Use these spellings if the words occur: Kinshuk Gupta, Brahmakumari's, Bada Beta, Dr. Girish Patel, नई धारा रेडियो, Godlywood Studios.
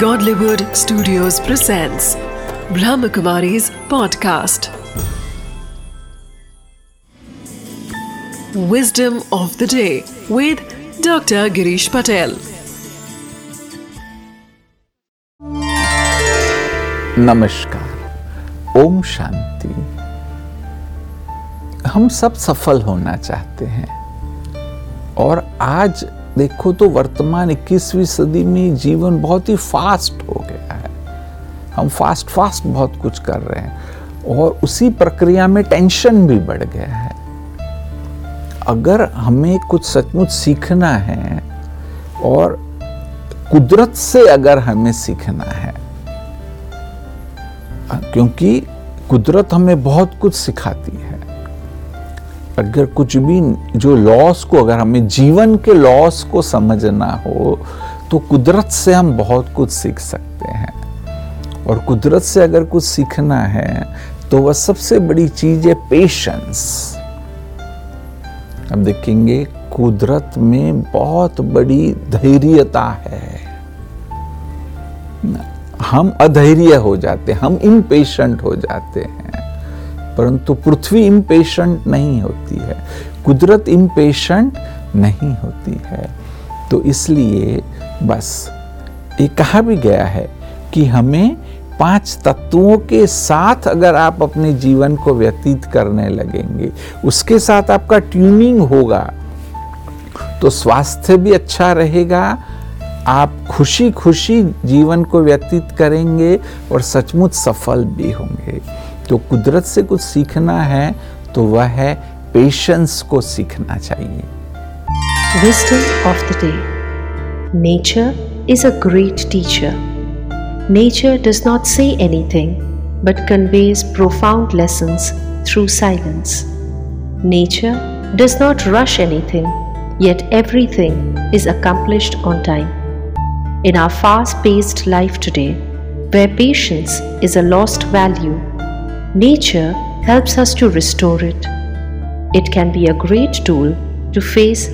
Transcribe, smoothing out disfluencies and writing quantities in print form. Godlywood Studios presents Brahmakumari's podcast. Wisdom of the day with Dr. Girish Patel. नमस्कार, ओम शांति। हम सब सफल होना चाहते हैं और आज देखो तो वर्तमान 21वीं सदी में जीवन बहुत ही फास्ट हो गया है। हम फास्ट बहुत कुछ कर रहे हैं और उसी प्रक्रिया में टेंशन भी बढ़ गया है। अगर हमें कुछ सचमुच सीखना है और कुदरत से अगर हमें सीखना है, क्योंकि कुदरत हमें बहुत कुछ सिखाती है। अगर कुछ भी जो लॉस को अगर हमें जीवन के लॉस को समझना हो तो कुदरत से हम बहुत कुछ सीख सकते हैं। और कुदरत से अगर कुछ सीखना है तो वह सबसे बड़ी चीज है पेशेंस। अब देखेंगे कुदरत में बहुत बड़ी धैर्यता है। हम अधैर्य हो जाते हैं, हम इम्पेशेंट हो जाते हैं, परंतु पृथ्वी इम्पेशेंट नहीं होती है, कुदरत इम्पेशेंट नहीं होती है। तो इसलिए बस ये कहा भी गया है कि हमें 5 तत्वों के साथ अगर आप अपने जीवन को व्यतीत करने लगेंगे, उसके साथ आपका ट्यूनिंग होगा तो स्वास्थ्य भी अच्छा रहेगा, आप खुशी खुशी जीवन को व्यतीत करेंगे और सचमुच सफल भी होंगे। तो कुदरत से कुछ सीखना है तो वह है पेशेंस को सीखना चाहिए। Wisdom of the day. Nature is a great teacher. Nature does not say anything but conveys profound lessons through silence. Nature does not rush anything, yet everything is accomplished on time. In our fast-paced life today, where patience is a lost value, nature helps us to restore it. It can be a great tool to face